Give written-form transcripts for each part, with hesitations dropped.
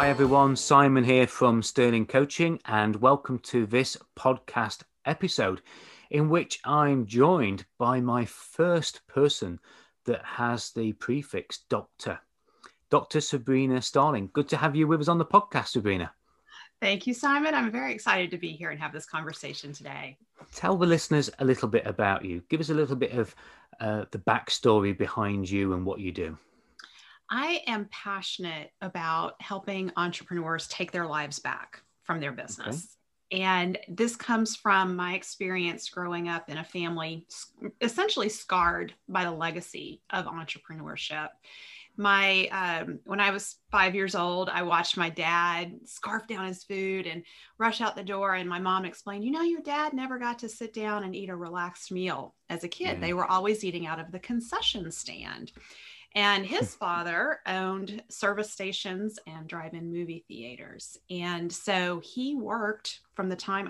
Hi everyone, Simon here from Sterling Coaching, and welcome to this podcast episode in which I'm joined by my first person that has the prefix Doctor, Dr. Sabrina Starling. Good to have you with us on the podcast, Sabrina. Thank you, Simon. I'm very excited to be here and have this conversation today. Tell the listeners a little bit about you. Give us a little bit of the backstory behind you and what you do. I am passionate about helping entrepreneurs take their lives back from their business. Okay. And this comes from my experience growing up in a family essentially scarred by the legacy of entrepreneurship. When I was 5 years old, I watched my dad scarf down his food and rush out the door. And my mom explained, you know, your dad never got to sit down and eat a relaxed meal as a kid. Yeah. They were always eating out of the concession stand. And his father owned service stations and drive-in movie theaters. And so he worked from the time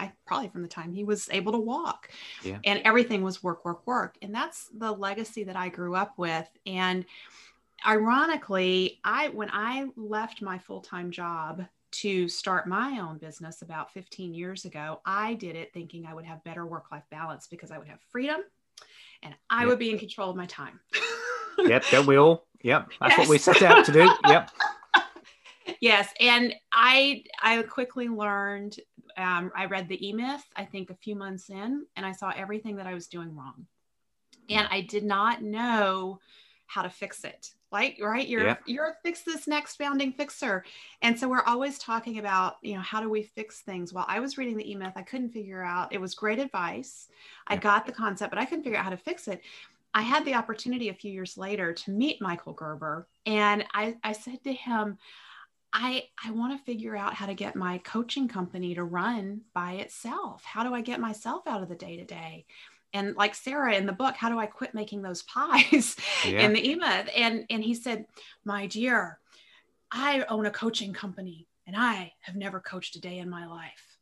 he was able to walk. Yeah. And everything was work, work, work. And that's the legacy that I grew up with. And ironically, when I left my full-time job to start my own business about 15 years ago, I did it thinking I would have better work-life balance because I would have freedom and I would be in control of my time. Yep, don't we all? Yep, that's what we set out to do. Yep. Yes, and I quickly learned, I read the E-Myth, I think a few months in, and I saw everything that I was doing wrong. And I did not know how to fix it. Like, right, you're a Fix This Next founding fixer. And so we're always talking about, you know, how do we fix things? While I was reading the E-Myth, I couldn't figure out, it was great advice. Yeah. I got the concept, but I couldn't figure out how to fix it. I had the opportunity a few years later to meet Michael Gerber. And I said to him, I want to figure out how to get my coaching company to run by itself. How do I get myself out of the day-to-day? And like Sarah in the book, how do I quit making those pies in the E-Myth? And he said, my dear, I own a coaching company and I have never coached a day in my life.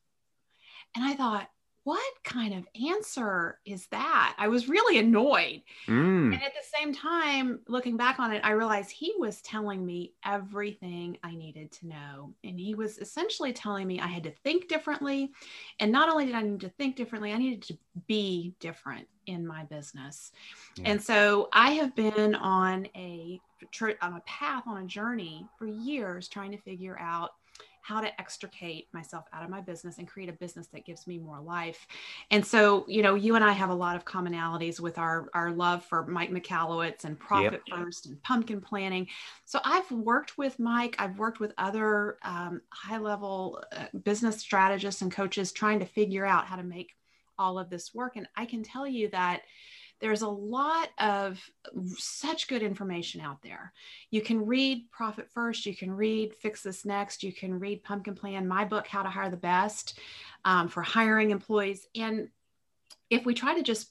And I thought, what kind of answer is that? I was really annoyed. And at the same time, looking back on it, I realized he was telling me everything I needed to know. And he was essentially telling me I had to think differently. And not only did I need to think differently, I needed to be different in my business. Yeah. And so I have been on a journey for years trying to figure out how to extricate myself out of my business and create a business that gives me more life. And so, you know, you and I have a lot of commonalities with our love for Mike Michalowicz and Profit First and pumpkin planning. So I've worked with Mike, I've worked with other high level business strategists and coaches trying to figure out how to make all of this work. And I can tell you that there's a lot of such good information out there. You can read Profit First, you can read Fix This Next, you can read Pumpkin Plan, my book, How to Hire the Best, for hiring employees. And if we try to just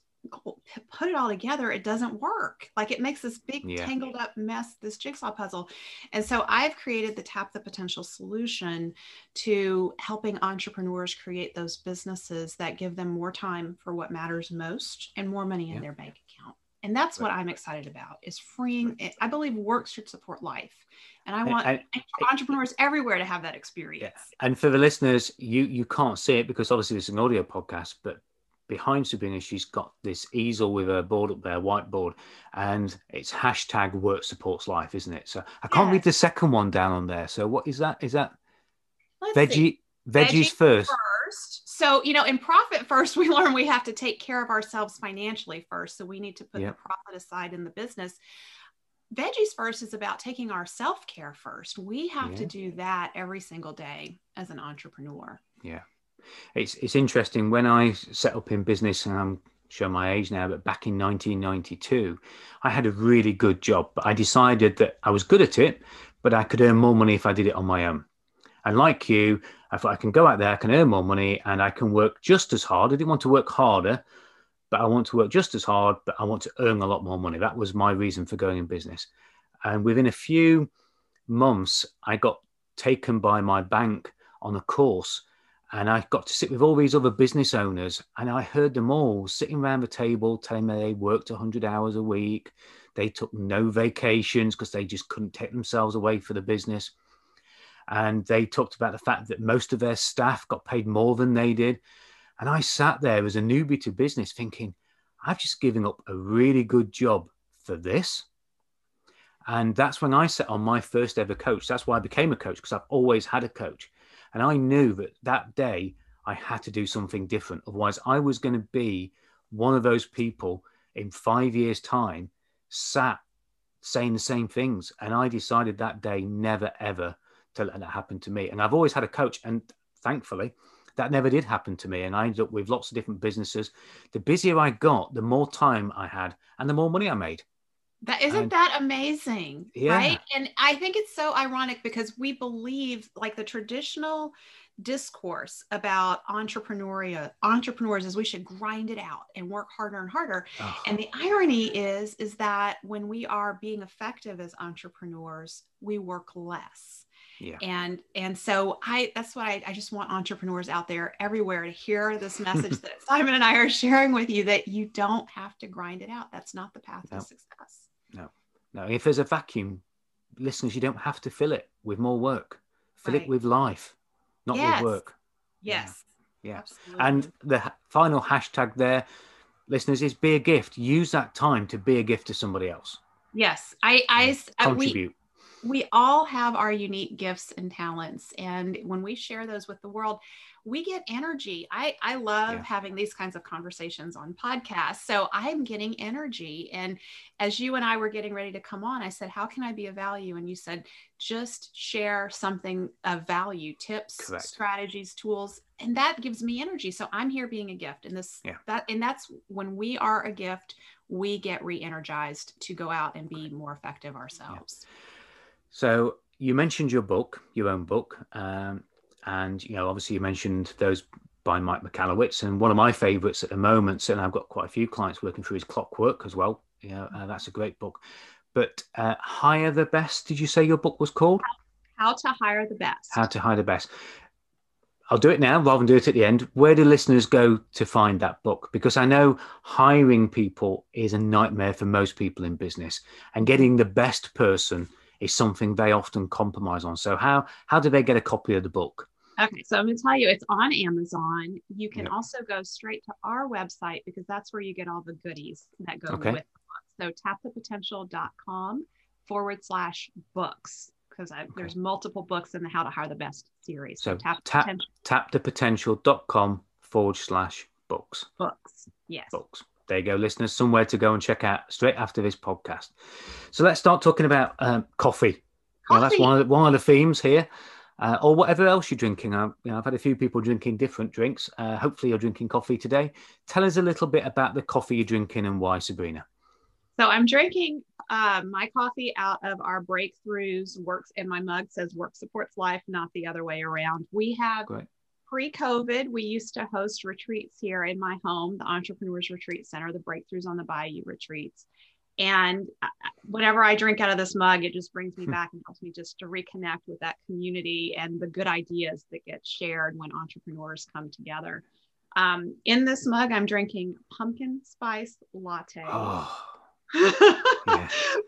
put it all together, it doesn't work. Like it makes this big tangled up mess, this jigsaw puzzle. And so I've created the Tap the Potential solution to helping entrepreneurs create those businesses that give them more time for what matters most and more money in their bank account. And that's what I'm excited about, is freeing it. I believe work should support life. And I want entrepreneurs everywhere to have that experience. Yeah. And for the listeners, you can't see it because obviously this is an audio podcast, but behind Sabrina, she's got this easel with her board up there, whiteboard, and it's hashtag work supports life, isn't it? So I can't read the second one down on there. So what is that? Is that veggies first? So, you know, in Profit First, we learn we have to take care of ourselves financially first. So we need to put the profit aside in the business. Veggies First is about taking our self-care first. We have to do that every single day as an entrepreneur. Yeah. It's interesting. When I set up in business, and I'm showing my age now, but back in 1992, I had a really good job, but I decided that I was good at it, but I could earn more money if I did it on my own. And like you, I thought I can go out there, I can earn more money and I can work just as hard. I didn't want to work harder, but I want to work just as hard, but I want to earn a lot more money. That was my reason for going in business. And within a few months, I got taken by my bank on a course, and I got to sit with all these other business owners, and I heard them all sitting around the table telling me they worked 100 hours a week. They took no vacations because they just couldn't take themselves away for the business. And they talked about the fact that most of their staff got paid more than they did. And I sat there as a newbie to business thinking, I've just given up a really good job for this. And that's when I set on my first ever coach. That's why I became a coach, because I've always had a coach. And I knew that that day I had to do something different. Otherwise, I was going to be one of those people in 5 years' time sat saying the same things. And I decided that day never, ever to let that happen to me. And I've always had a coach. And thankfully, that never did happen to me. And I ended up with lots of different businesses. The busier I got, the more time I had and the more money I made. That isn't that amazing, yeah. Right? And I think it's so ironic because we believe like the traditional discourse about entrepreneurs is we should grind it out and work harder and harder. Oh. And the irony is that when we are being effective as entrepreneurs, we work less. Yeah. And so that's why I just want entrepreneurs out there everywhere to hear this message that Simon and I are sharing with you, that you don't have to grind it out. That's not the path to success. No. If there's a vacuum, listeners, you don't have to fill it with more work. Fill it with life, not with work. Yes. Yeah. And the final hashtag there, listeners, is be a gift. Use that time to be a gift to somebody else. Yes. Contribute. We all have our unique gifts and talents. And when we share those with the world, we get energy. I love having these kinds of conversations on podcasts. So I'm getting energy. And as you and I were getting ready to come on, I said, how can I be of value? And you said, just share something of value, tips, strategies, tools. And that gives me energy. So I'm here being a gift. And that's when we are a gift, we get re-energized to go out and be more effective ourselves. Yeah. So you mentioned your own book, and obviously you mentioned those by Mike Michalowicz, and one of my favorites at the moment, and I've got quite a few clients working through, his Clockwork as well. That's a great book. But Hire the Best, did you say your book was called? How to Hire the Best. I'll do it now rather than do it at the end. Where do listeners go to find that book? Because I know hiring people is a nightmare for most people in business, and getting the best person is something they often compromise on. So how do they get a copy of the book? Okay, so I'm going to tell you, it's on Amazon. You can also go straight to our website, because that's where you get all the goodies that go with the book. So tapthepotential.com/books, because there's multiple books in the How to Hire the Best series. So tapthepotential.com/books. Books, yes. Books. There you go, listeners, somewhere to go and check out straight after this podcast. So let's start talking about coffee. Now, that's one of the themes here, or whatever else you're drinking. I've had a few people drinking different drinks. Hopefully you're drinking coffee today. Tell us a little bit about the coffee you're drinking and why, Sabrina. So I'm drinking my coffee out of our Breakthroughs Works, and my mug says work supports life, not the other way around. We have... Great. Pre-COVID, we used to host retreats here in my home, the Entrepreneurs Retreat Center, the Breakthroughs on the Bayou Retreats. And whenever I drink out of this mug, it just brings me back and helps me just to reconnect with that community and the good ideas that get shared when entrepreneurs come together. In this mug, I'm drinking pumpkin spice latte. Oh.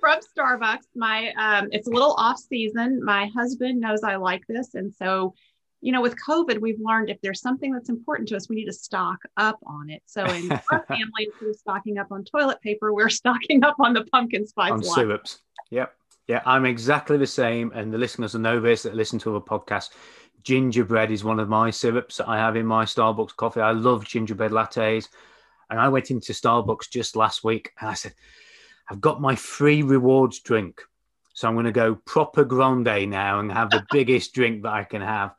From Starbucks. My it's a little off season. My husband knows I like this. And so with COVID, we've learned if there's something that's important to us, we need to stock up on it. So in our family, we're stocking up on toilet paper, we're stocking up on the pumpkin spice on syrups. Yep. Yeah, I'm exactly the same. And the listeners will know this that listen to other podcasts. Gingerbread is one of my syrups that I have in my Starbucks coffee. I love gingerbread lattes. And I went into Starbucks just last week and I said, I've got my free rewards drink. So I'm going to go proper grande now and have the biggest drink that I can have.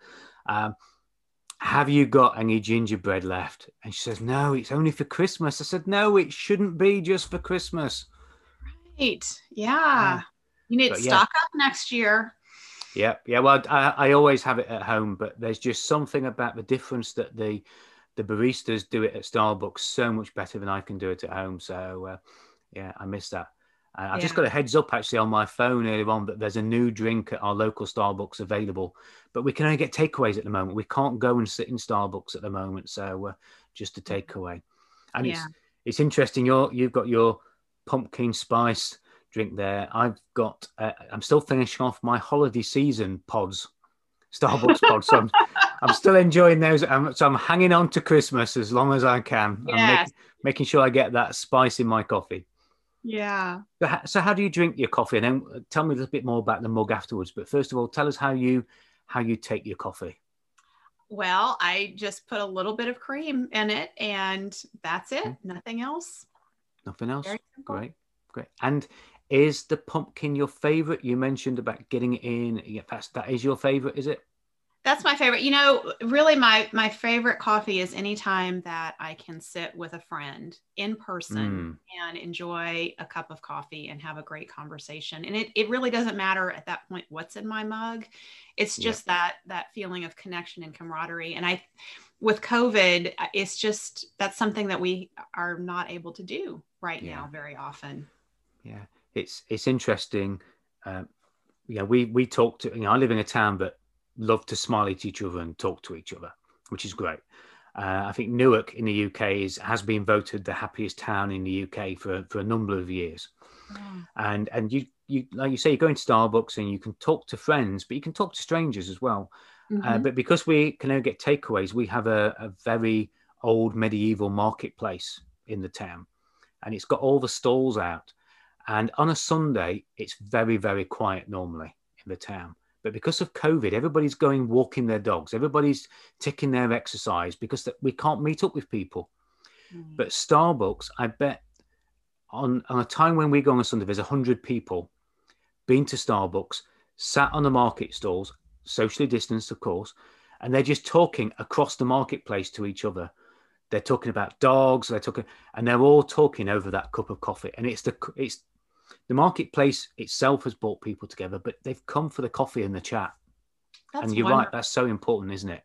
Have you got any gingerbread left? And she says, no, it's only for Christmas. I said, no, it shouldn't be just for Christmas. Right. Yeah. You need to stock up next year. Yeah. Well, I always have it at home, but there's just something about the difference that the baristas do it at Starbucks so much better than I can do it at home. So yeah, I miss that. I've just got a heads up actually on my phone earlier on that there's a new drink at our local Starbucks available, but we can only get takeaways at the moment. We can't go and sit in Starbucks at the moment. So just a takeaway. And it's interesting. You've got your pumpkin spice drink there. I've got, I'm still finishing off my holiday season pods, Starbucks pods. So I'm still enjoying those. So I'm hanging on to Christmas as long as I can. Yes. I'm making sure I get that spice in my coffee. Yeah. So how do you drink your coffee? And then tell me a little bit more about the mug afterwards. But first of all, tell us how you take your coffee. Well, I just put a little bit of cream in it and that's it. Nothing else. Nothing else. Great. And is the pumpkin your favorite? You mentioned about getting it in. Yeah, that is your favorite, is it? That's my favorite. You know, really my favorite coffee is any time that I can sit with a friend in person and enjoy a cup of coffee and have a great conversation. And it really doesn't matter at that point what's in my mug. It's just that feeling of connection and camaraderie. And with COVID, it's just, that's something that we are not able to do right now very often. Yeah. It's interesting. We talked to, I live in a town that love to smile at each other and talk to each other, which is great. I think Newark in the UK has been voted the happiest town in the UK for a number of years. Yeah. And you like you say, you go into Starbucks and you can talk to friends, but you can talk to strangers as well. Mm-hmm. But because we can only get takeaways, we have a very old medieval marketplace in the town, and it's got all the stalls out. And on a Sunday, it's very, very quiet normally in the town. But because of COVID, everybody's going walking their dogs. Everybody's taking their exercise because we can't meet up with people. Mm. But Starbucks, I bet on a time when we go on a Sunday, there's 100 people been to Starbucks, sat on the market stalls, socially distanced, of course, and they're just talking across the marketplace to each other. They're talking about dogs. They're all talking over that cup of coffee. And the marketplace itself has brought people together, but they've come for the coffee and the chat. And you're wonderful. Right. That's so important, isn't it?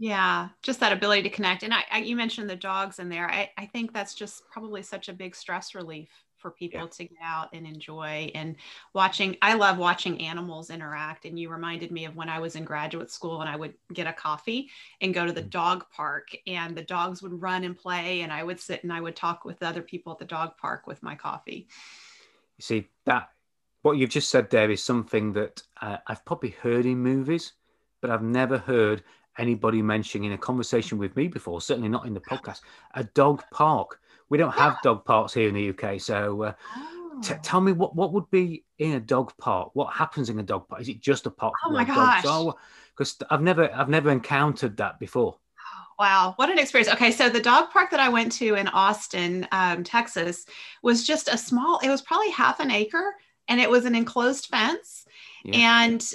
Yeah. Just that ability to connect. And you mentioned the dogs in there. I think that's just probably such a big stress relief for people to get out and enjoy and watching. I love watching animals interact. And you reminded me of when I was in graduate school and I would get a coffee and go to the dog park and the dogs would run and play. And I would sit and I would talk with other people at the dog park with my coffee. You see, that what you've just said there is something that I've probably heard in movies, but I've never heard anybody mentioning in a conversation with me before, certainly not in the podcast, a dog park. We don't have dog parks here in the UK. So tell me what would be in a dog park? What happens in a dog park? Is it just a park? Oh, my gosh. Because I've never encountered that before. Wow. What an experience. Okay. So the dog park that I went to in Austin, Texas was just it was probably half an acre and it was an enclosed fence. Yeah. And,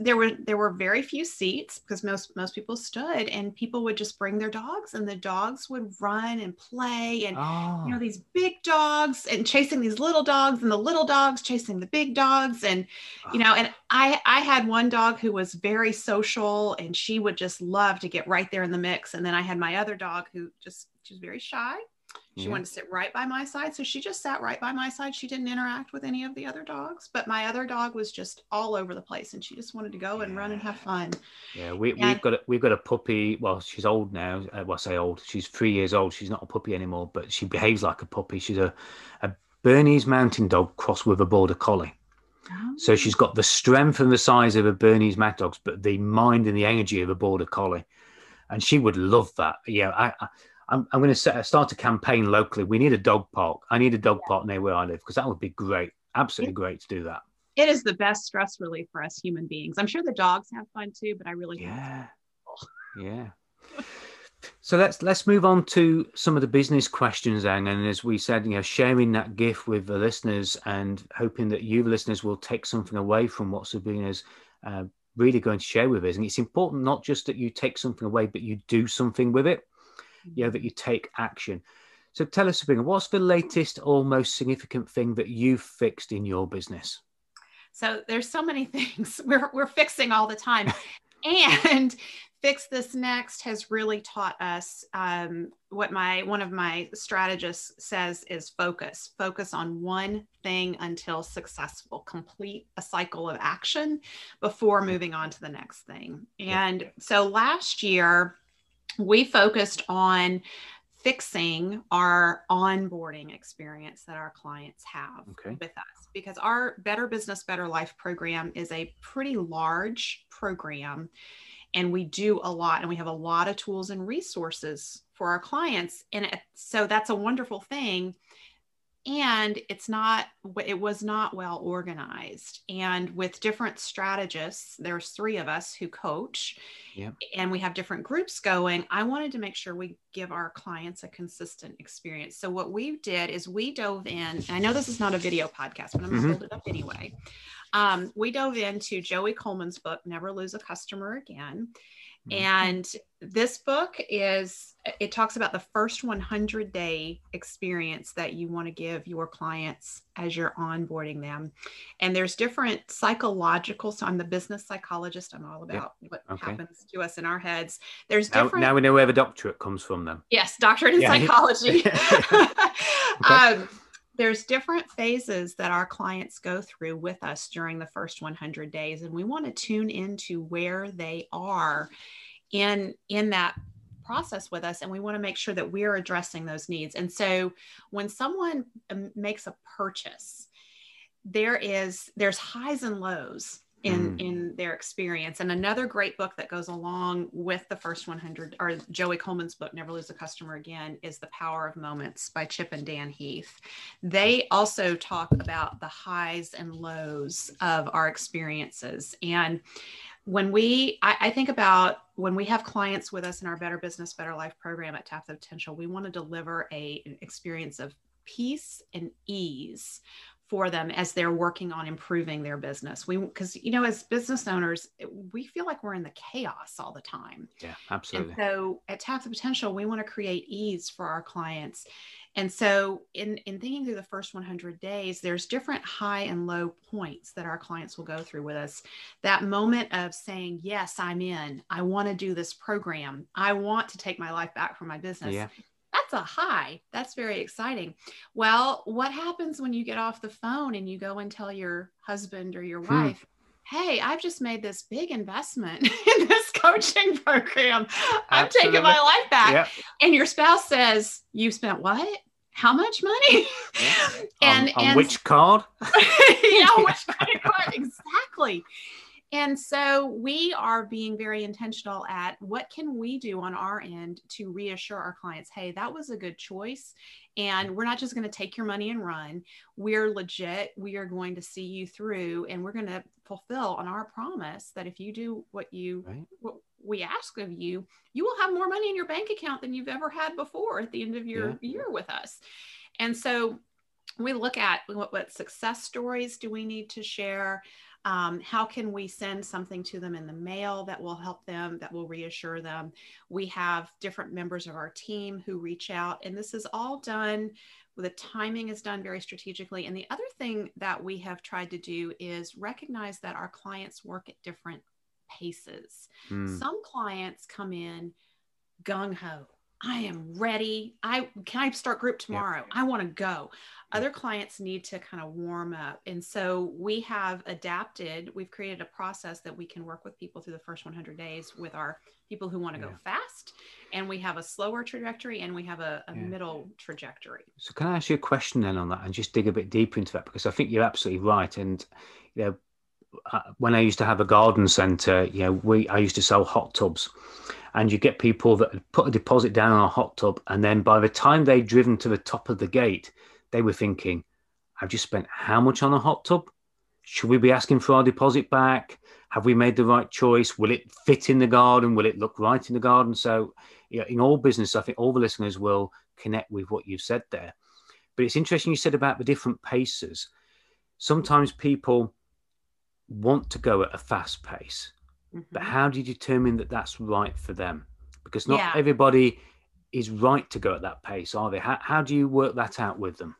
there were very few seats because most people stood and people would just bring their dogs and the dogs would run and play and, these big dogs and chasing these little dogs and the little dogs chasing the big dogs. And, and I had one dog who was very social and she would just love to get right there in the mix. And then I had my other dog who she's very shy. She wanted to sit right by my side. So she just sat right by my side. She didn't interact with any of the other dogs, but my other dog was just all over the place and she just wanted to go and run and have fun. Yeah. We've got a puppy. Well, she's old now. Well, I say old. She's 3 years old. She's not a puppy anymore, but she behaves like a puppy. She's a Bernese Mountain Dog crossed with a Border Collie. Oh. So she's got the strength and the size of a Bernese Mountain Dog, but the mind and the energy of a Border Collie. And she would love that. Yeah. I'm going to start a campaign locally. We need a dog park. I need a dog park near where I live because that would be great. Absolutely great to do that. It is the best stress relief for us human beings. I'm sure the dogs have fun too, but I really think it's cool. So let's move on to some of the business questions then. And as we said, sharing that gift with the listeners and hoping that you listeners will take something away from what Sabrina's really going to share with us. And it's important not just that you take something away, but you do something with it. That you take action. So tell us, Sabrina, what's the latest or most significant thing that you've fixed in your business? So there's so many things we're fixing all the time. And Fix This Next has really taught us what one of my strategists says is focus on one thing until successful, complete a cycle of action before moving on to the next thing. And so last year we focused on fixing our onboarding experience that our clients have with us, because our Better Business, Better Life program is a pretty large program and we do a lot and we have a lot of tools and resources for our clients. And so that's a wonderful thing. And it was not well organized. And with different strategists, there's three of us who coach and we have different groups going. I wanted to make sure we give our clients a consistent experience. So what we did is we dove in. I know this is not a video podcast, but I'm going to hold it up anyway. We dove into Joey Coleman's book, Never Lose a Customer Again. And this book it talks about the first 100-day experience that you want to give your clients as you're onboarding them. And there's different psychological, so I'm the business psychologist. I'm all about what happens to us in our heads. There's different. Now we know where the doctorate comes from then. Yes, doctorate in psychology. There's different phases that our clients go through with us during the first 100 days. And we want to tune into where they are in that process with us. And we want to make sure that we're addressing those needs. And so when someone makes a purchase, there's highs and lows in their experience. And another great book that goes along with the first 100, or Joey Coleman's book, Never Lose a Customer Again, is The Power of Moments by Chip and Dan Heath. They also talk about the highs and lows of our experiences. And when I think about when we have clients with us in our Better Business, Better Life program at Tap the Potential, we want to deliver an experience of peace and ease for them as they're working on improving their business. Because, as business owners, we feel like we're in the chaos all the time. Yeah, absolutely. And so at Tap the Potential, we want to create ease for our clients. And so in thinking through the first 100 days, there's different high and low points that our clients will go through with us. That moment of saying, yes, I'm in, I want to do this program. I want to take my life back from my business. Yeah. That's a high. That's very exciting. Well, what happens when you get off the phone and you go and tell your husband or your wife, hey, I've just made this big investment in this coaching program. I'm taking my life back. Yep. And your spouse says, you spent what? How much money? Yeah. and which card? Which credit card? Exactly. And so we are being very intentional at what can we do on our end to reassure our clients, hey, that was a good choice. And we're not just going to take your money and run. We're legit. We are going to see you through, and we're going to fulfill on our promise that if you do what we ask of you, you will have more money in your bank account than you've ever had before at the end of your year with us. And so we look at what success stories do we need to share? How can we send something to them in the mail that will help them, that will reassure them? We have different members of our team who reach out, and this is all done. The timing is done very strategically. And the other thing that we have tried to do is recognize that our clients work at different paces. Some clients come in gung-ho. I am ready. Can I start group tomorrow? Yep. I want to go. Other clients need to kind of warm up. And so we have adapted. We've created a process that we can work with people through the first 100 days with our people who want to go fast. And we have a slower trajectory and we have a middle trajectory. So can I ask you a question then on that and just dig a bit deeper into that? Because I think you're absolutely right. And, when I used to have a garden center, I used to sell hot tubs, and you get people that had put a deposit down on a hot tub. And then by the time they'd driven to the top of the gate, they were thinking, I've just spent how much on a hot tub? Should we be asking for our deposit back? Have we made the right choice? Will it fit in the garden? Will it look right in the garden? So in all business, I think all the listeners will connect with what you've said there. But it's interesting you said about the different paces. Sometimes people want to go at a fast pace, but how do you determine that that's right for them? Because not everybody is right to go at that pace, are they? How do you work that out with them?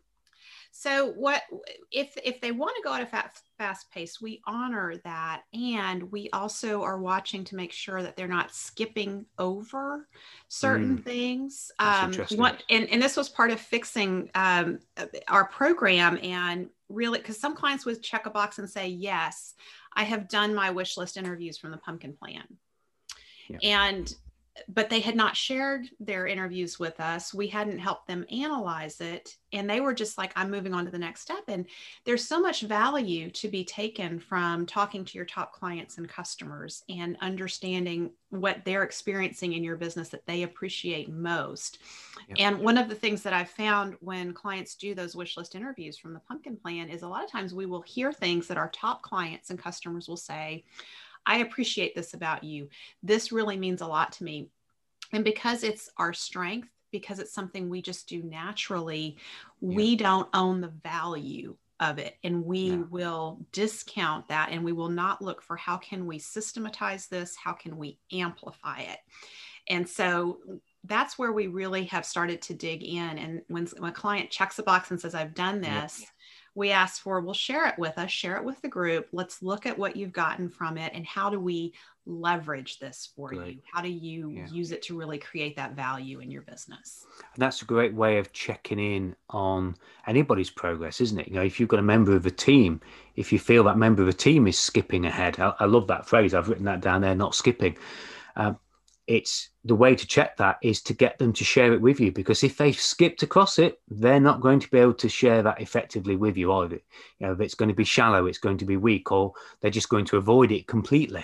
So what if they want to go at a fast pace, we honor that. And we also are watching to make sure that they're not skipping over certain things. And this was part of fixing our program, and really, because some clients would check a box and say, yes, I have done my wish list interviews from the Pumpkin Plan. Yeah. But they had not shared their interviews with us. We hadn't helped them analyze it. And they were just like, I'm moving on to the next step. And there's so much value to be taken from talking to your top clients and customers and understanding what they're experiencing in your business that they appreciate most. Yep. And one of the things that I've found when clients do those wish list interviews from the Pumpkin Plan is a lot of times we will hear things that our top clients and customers will say, I appreciate this about you. This really means a lot to me. And because it's our strength, because it's something we just do naturally, we don't own the value of it. And we will discount that, and we will not look for how can we systematize this? How can we amplify it? And so that's where we really have started to dig in. And when a client checks a box and says, I've done this, we asked for, well, share it with us, share it with the group. Let's look at what you've gotten from it, and how do we leverage this for you? How do you use it to really create that value in your business? And that's a great way of checking in on anybody's progress, isn't it? You know, if you've got a member of a team, if you feel that member of a team is skipping ahead, I love that phrase. I've written that down there, not skipping. It's the way to check that is to get them to share it with you, because if they've skipped across it, they're not going to be able to share that effectively with you. Or, you know, it's going to be shallow, it's going to be weak, or they're just going to avoid it completely.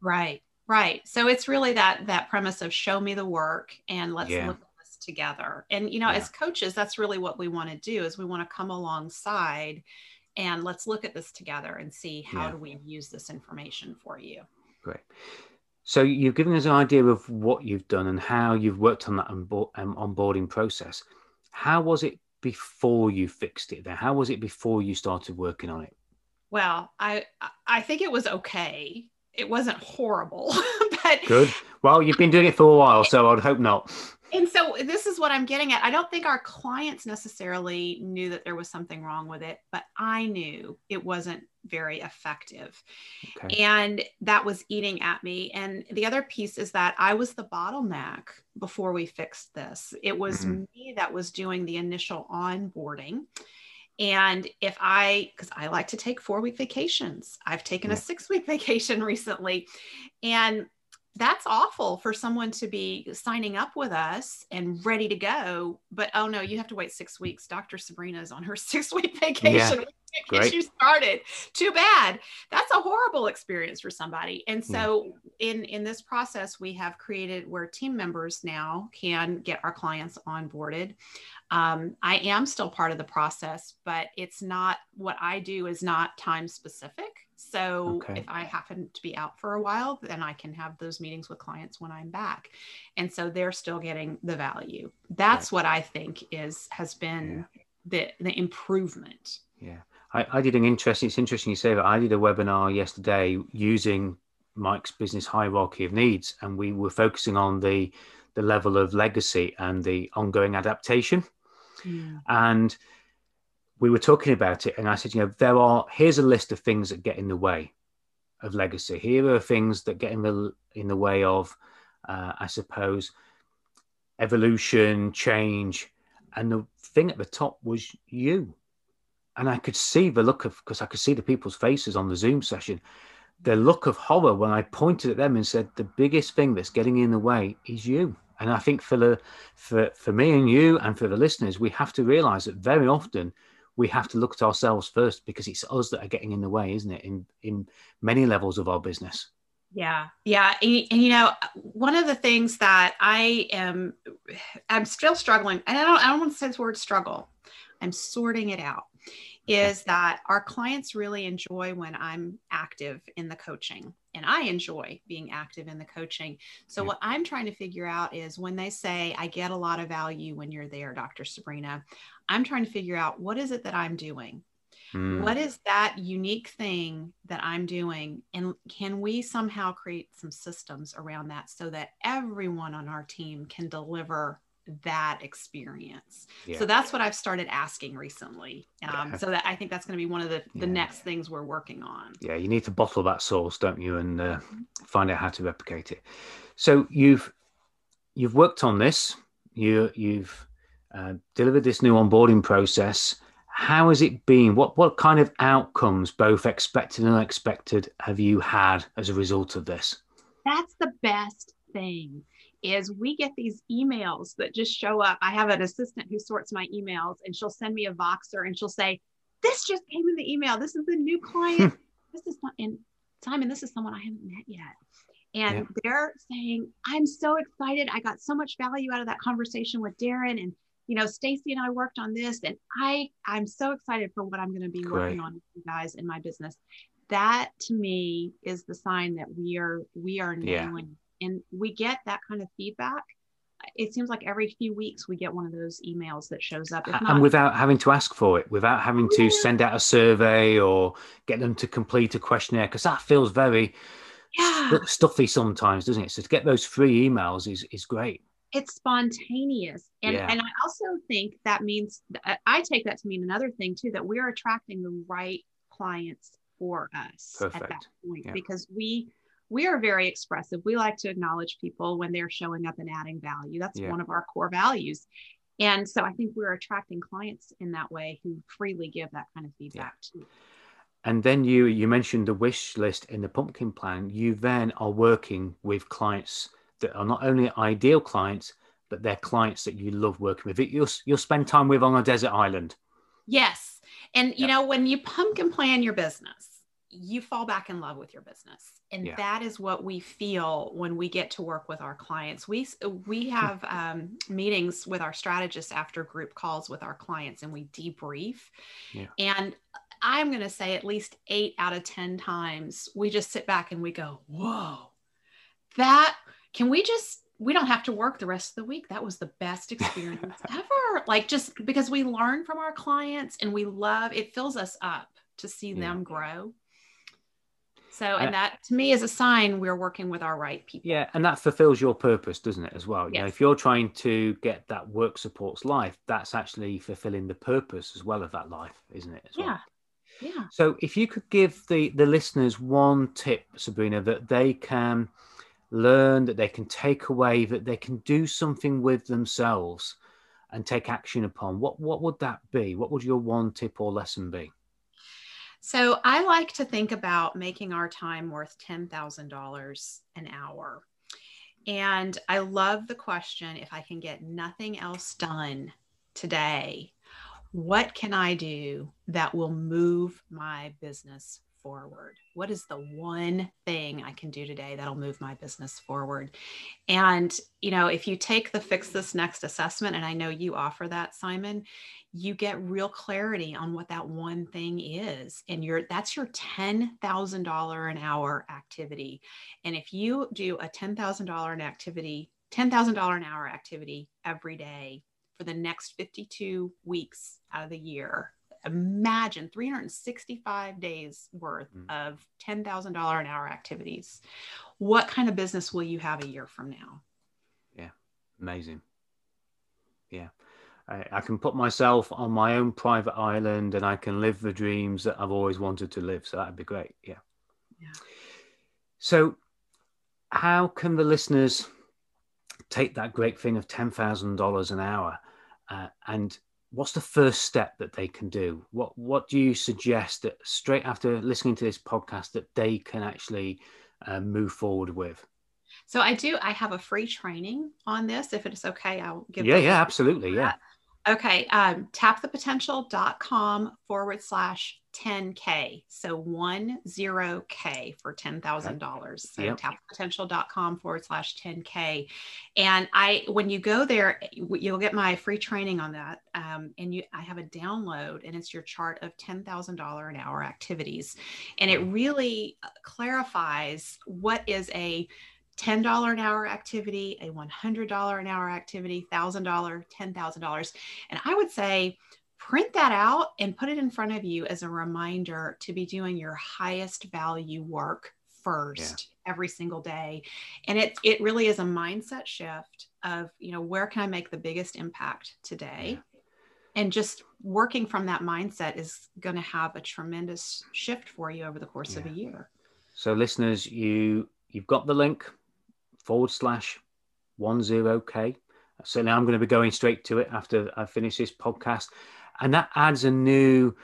Right, right. So it's really that premise of show me the work and let's look at this together. And, you know, as coaches, that's really what we want to do is we want to come alongside and let's look at this together and see how do we use this information for you. Great. So you've given us an idea of what you've done and how you've worked on that onboarding process. How was it before you fixed it there? How was it before you started working on it? Well, I think it was okay. It wasn't horrible. But good. Well, you've been doing it for a while, so I'd hope not. And so this is what I'm getting at. I don't think our clients necessarily knew that there was something wrong with it, but I knew it wasn't very effective. Okay. And that was eating at me. And the other piece is that I was the bottleneck before we fixed this. It was me that was doing the initial onboarding. And because I like to take 4-week vacations, I've taken a 6-week vacation recently. And that's awful for someone to be signing up with us and ready to go. But, oh no, you have to wait 6 weeks. Dr. Sabrina's on her 6-week vacation. We can't get you started. Too bad. That's a horrible experience for somebody. And so in this process, we have created where team members now can get our clients onboarded. I am still part of the process, but it's not, what I do is not time specific. So if I happen to be out for a while, then I can have those meetings with clients when I'm back. And so they're still getting the value. That's what I think has been the improvement. Yeah. I did it's interesting you say that. I did a webinar yesterday using Mike's business hierarchy of needs. And we were focusing on the level of legacy and the ongoing adaptation. Yeah. And we were talking about it, and I said, you know, here's a list of things that get in the way of legacy. Here are things that get in the way of, I suppose, evolution, change. And the thing at the top was you. And I could see because I could see the people's faces on the Zoom session, their look of horror when I pointed at them and said, the biggest thing that's getting in the way is you. And I think for me and you and for the listeners, we have to realize that very often, we have to look at ourselves first, because it's us that are getting in the way, isn't it? In many levels of our business. Yeah. Yeah. And you know, one of the things that I'm still struggling, and I don't want to say this word struggle, I'm sorting it out, is that our clients really enjoy when I'm active in the coaching, and I enjoy being active in the coaching. So what I'm trying to figure out is when they say, I get a lot of value when you're there, Dr. Sabrina, I'm trying to figure out, what is it that I'm doing? What is that unique thing that I'm doing? And can we somehow create some systems around that so that everyone on our team can deliver that experience. Yeah. So that's what I've started asking recently. So that I think that's going to be one of the next things we're working on. Yeah, you need to bottle that source, don't you? And find out how to replicate it. So you've worked on this. You've delivered this new onboarding process. How has it been? What kind of outcomes, both expected and unexpected, have you had as a result of this? That's the best thing. Is we get these emails that just show up. I have an assistant who sorts my emails, and she'll send me a Voxer and she'll say, this just came in the email. This is the new client. This is Simon, this is someone I haven't met yet. And they're saying, I'm so excited. I got so much value out of that conversation with Darren. And, you know, Stacy and I worked on this, and I'm so excited for what I'm going to be working on with you guys in my business. That to me is the sign that we are nailing and we get that kind of feedback. It seems like every few weeks we get one of those emails that shows up. And without having to ask for it, without having to send out a survey or get them to complete a questionnaire, because that feels very stuffy sometimes, doesn't it? So to get those free emails is great. It's spontaneous. And I also think that means, I take that to mean another thing too, that we're attracting the right clients for us at that point, because we are very expressive. We like to acknowledge people when they're showing up and adding value. That's one of our core values. And so I think we're attracting clients in that way who freely give that kind of feedback too. And then you mentioned the wish list in the Pumpkin Plan. You then are working with clients that are not only ideal clients, but they're clients that you love working with. You'll spend time with on a desert island. Yes. And you know, when you pumpkin plan your business, you fall back in love with your business. And that is what we feel when we get to work with our clients. We have meetings with our strategists after group calls with our clients, and we debrief. Yeah. And I'm going to say at least 8 out of 10 times, we just sit back and we go, whoa, we don't have to work the rest of the week. That was the best experience ever. Like, just because we learn from our clients and we love, it fills us up to see them grow. So, and that to me is a sign we're working with our right people. Yeah. And that fulfills your purpose, doesn't it, as well? Yes. You know, if you're trying to get that work supports life, that's actually fulfilling the purpose as well of that life, isn't it? Yeah. So if you could give the listeners one tip, Sabrina, that they can learn, that they can take away, that they can do something with themselves and take action upon, what would that be? What would your one tip or lesson be? So I like to think about making our time worth $10,000 an hour. And I love the question, if I can get nothing else done today, what can I do that will move my business forward? What is the one thing I can do today that'll move my business forward? And, you know, if you take the Fix This Next assessment, and I know you offer that, Simon, you get real clarity on what that one thing is. And that's your $10,000 an hour activity. And if you do a $10,000 an hour activity every day for the next 52 weeks out of the year, imagine 365 days worth of $10,000 an hour activities. What kind of business will you have a year from now? Yeah. Amazing. Yeah. I can put myself on my own private island and I can live the dreams that I've always wanted to live. So that'd be great. Yeah. So how can the listeners take that great thing of $10,000 an hour and what's the first step that they can do? What do you suggest that straight after listening to this podcast that they can actually move forward with? So I have a free training on this. If it's okay, I'll give it. Yeah, absolutely. Yeah. Okay. tapthepotential.com/10K. So 10K for $10,000. So tapthepotential.com/10K. And when you go there, you'll get my free training on that. I have a download, and it's your chart of $10,000 an hour activities. And it really clarifies what is a $10 an hour activity, a $100 an hour activity, $1,000, $10,000. And I would say print that out and put it in front of you as a reminder to be doing your highest value work first every single day. And it really is a mindset shift of, you know, where can I make the biggest impact today? Yeah. And just working from that mindset is going to have a tremendous shift for you over the course of a year. So listeners, you've got the link, /10K. So now I'm going to be going straight to it after I finish this podcast. And that adds a new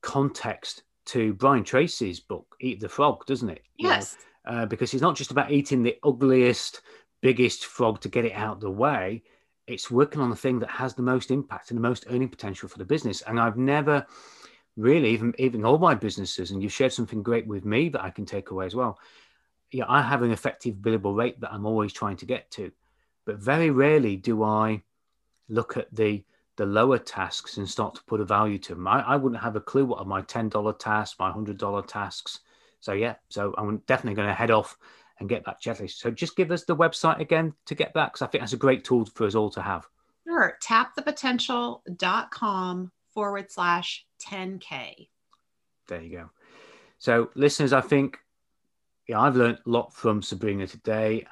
context to Brian Tracy's book, Eat the Frog, doesn't it? Yes. You know, because it's not just about eating the ugliest, biggest frog to get it out of the way. It's working on the thing that has the most impact and the most earning potential for the business. And I've never really, even all my businesses, and you've shared something great with me that I can take away as well. Yeah, I have an effective billable rate that I'm always trying to get to, but very rarely do I look at the lower tasks and start to put a value to them. I wouldn't have a clue what are my $10 tasks, my $100 tasks. So I'm definitely going to head off and get that checklist. So just give us the website again to get that, because I think that's a great tool for us all to have. Sure. tapthepotential.com/10K. There you go. So listeners, I think I've learned a lot from Sabrina today.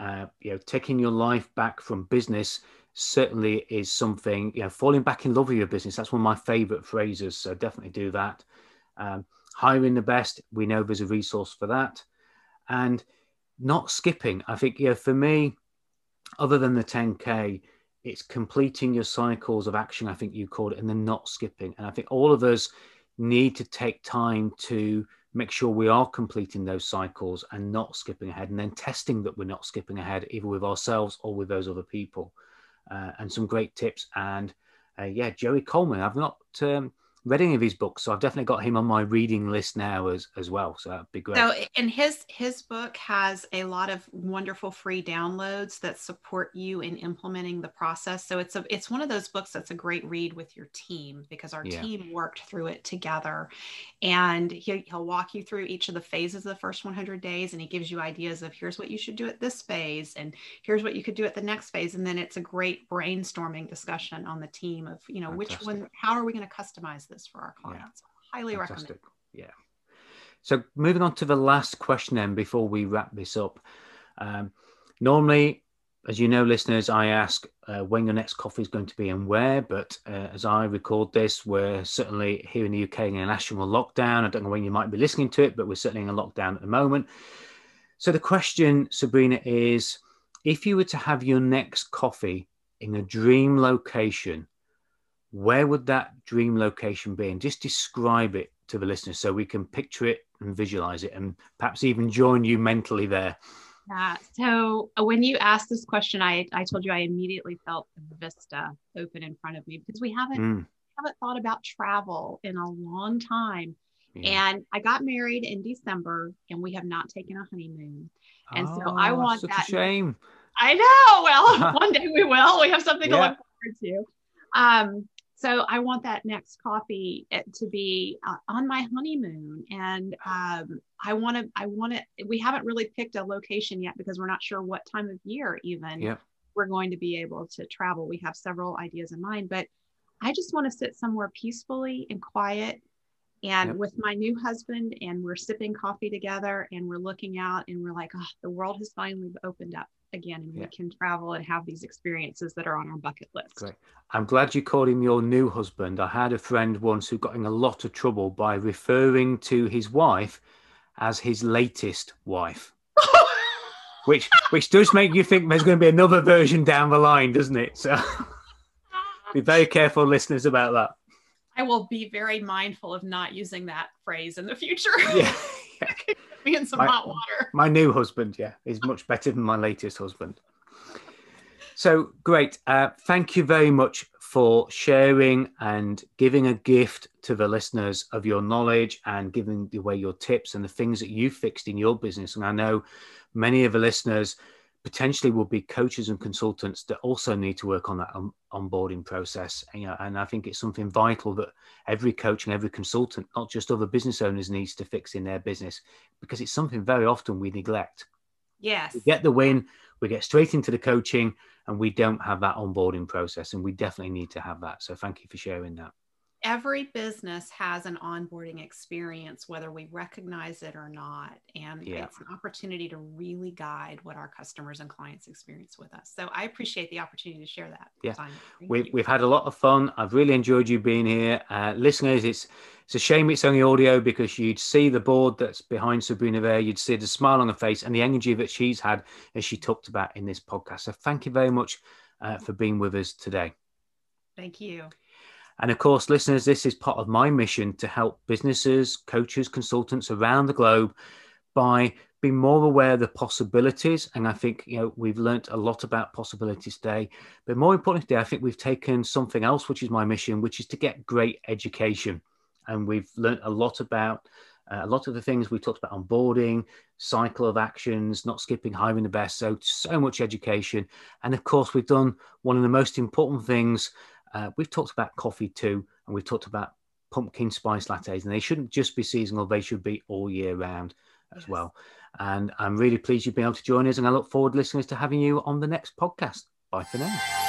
Taking your life back from business certainly is something, falling back in love with your business. That's one of my favorite phrases. So definitely do that. Hiring the best. We know there's a resource for that. And not skipping. I think, for me, other than the 10K, it's completing your cycles of action, I think you called it, and then not skipping. And I think all of us need to take time to make sure we are completing those cycles and not skipping ahead, and then testing that we're not skipping ahead, either with ourselves or with those other people. And some great tips. And Joey Coleman, I've not read any of his books, so I've definitely got him on my reading list now as well. So that'd be great. So, and his book has a lot of wonderful free downloads that support you in implementing the process. So it's one of those books that's a great read with your team, because our team worked through it together, and he'll walk you through each of the phases of the first 100 days. And he gives you ideas of here's what you should do at this phase, and here's what you could do at the next phase. And then it's a great brainstorming discussion on the team of, Fantastic. Which one, how are we going to customize this for our clients? Yeah. Highly recommend. Yeah. So moving on to the last question then, before we wrap this up. Normally, as you know, listeners, I ask when your next coffee is going to be and where, but as I record this, we're certainly here in the UK in a national lockdown. I don't know when you might be listening to it, but we're certainly in a lockdown at the moment. So the question, Sabrina, is if you were to have your next coffee in a dream location, where would that dream location be? And just describe it to the listeners so we can picture it and visualize it, and perhaps even join you mentally there. Yeah. So when you asked this question, I told you I immediately felt the vista open in front of me, because we haven't thought about travel in a long time. Yeah. And I got married in December, and we have not taken a honeymoon. And so I want that. Such a shame. I know. Well, one day we will. We have something to look forward to. So I want that next coffee to be on my honeymoon. And we haven't really picked a location yet, because we're not sure what time of year even we're going to be able to travel. We have several ideas in mind, but I just want to sit somewhere peacefully and quiet, and with my new husband, and we're sipping coffee together, and we're looking out, and we're like, oh, the world has finally opened up again, and we can travel and have these experiences that are on our bucket list. Great. I'm glad you called him your new husband. I had a friend once who got in a lot of trouble by referring to his wife as his latest wife, which does make you think there's going to be another version down the line, doesn't it? So be very careful, listeners, about that. I will be very mindful of not using that phrase in the future. Yeah. Me in some hot water. My new husband, is much better than my latest husband. So great. Thank you very much for sharing and giving a gift to the listeners of your knowledge, and giving away your tips and the things that you fixed in your business. And I know many of the listeners potentially will be coaches and consultants that also need to work on that onboarding process. And I think it's something vital that every coach and every consultant, not just other business owners, needs to fix in their business, because it's something very often we neglect. Yes. We get the win, we get straight into the coaching, and we don't have that onboarding process, and we definitely need to have that. So thank you for sharing that. every business has an onboarding experience, whether we recognize it or not. And it's an opportunity to really guide what our customers and clients experience with us. So I appreciate the opportunity to share that. Yeah, we've had a lot of fun. I've really enjoyed you being here. Listeners, it's a shame it's only audio, because you'd see the board that's behind Sabrina there. You'd see the smile on her face and the energy that she's had as she talked about in this podcast. So thank you very much for being with us today. Thank you. And of course, listeners, this is part of my mission to help businesses, coaches, consultants around the globe by being more aware of the possibilities. And I think, you know, we've learned a lot about possibilities today. But more importantly today, I think we've taken something else, which is my mission, which is to get great education. And we've learned a lot about a lot of the things we talked about: onboarding, cycle of actions, not skipping, hiring the best. So much education. And of course, we've done one of the most important things. We've talked about coffee too, and we've talked about pumpkin spice lattes, and they shouldn't just be seasonal, they should be all year round as well. And I'm really pleased you've been able to join us, and I look forward, listeners, to having you on the next podcast. Bye for now.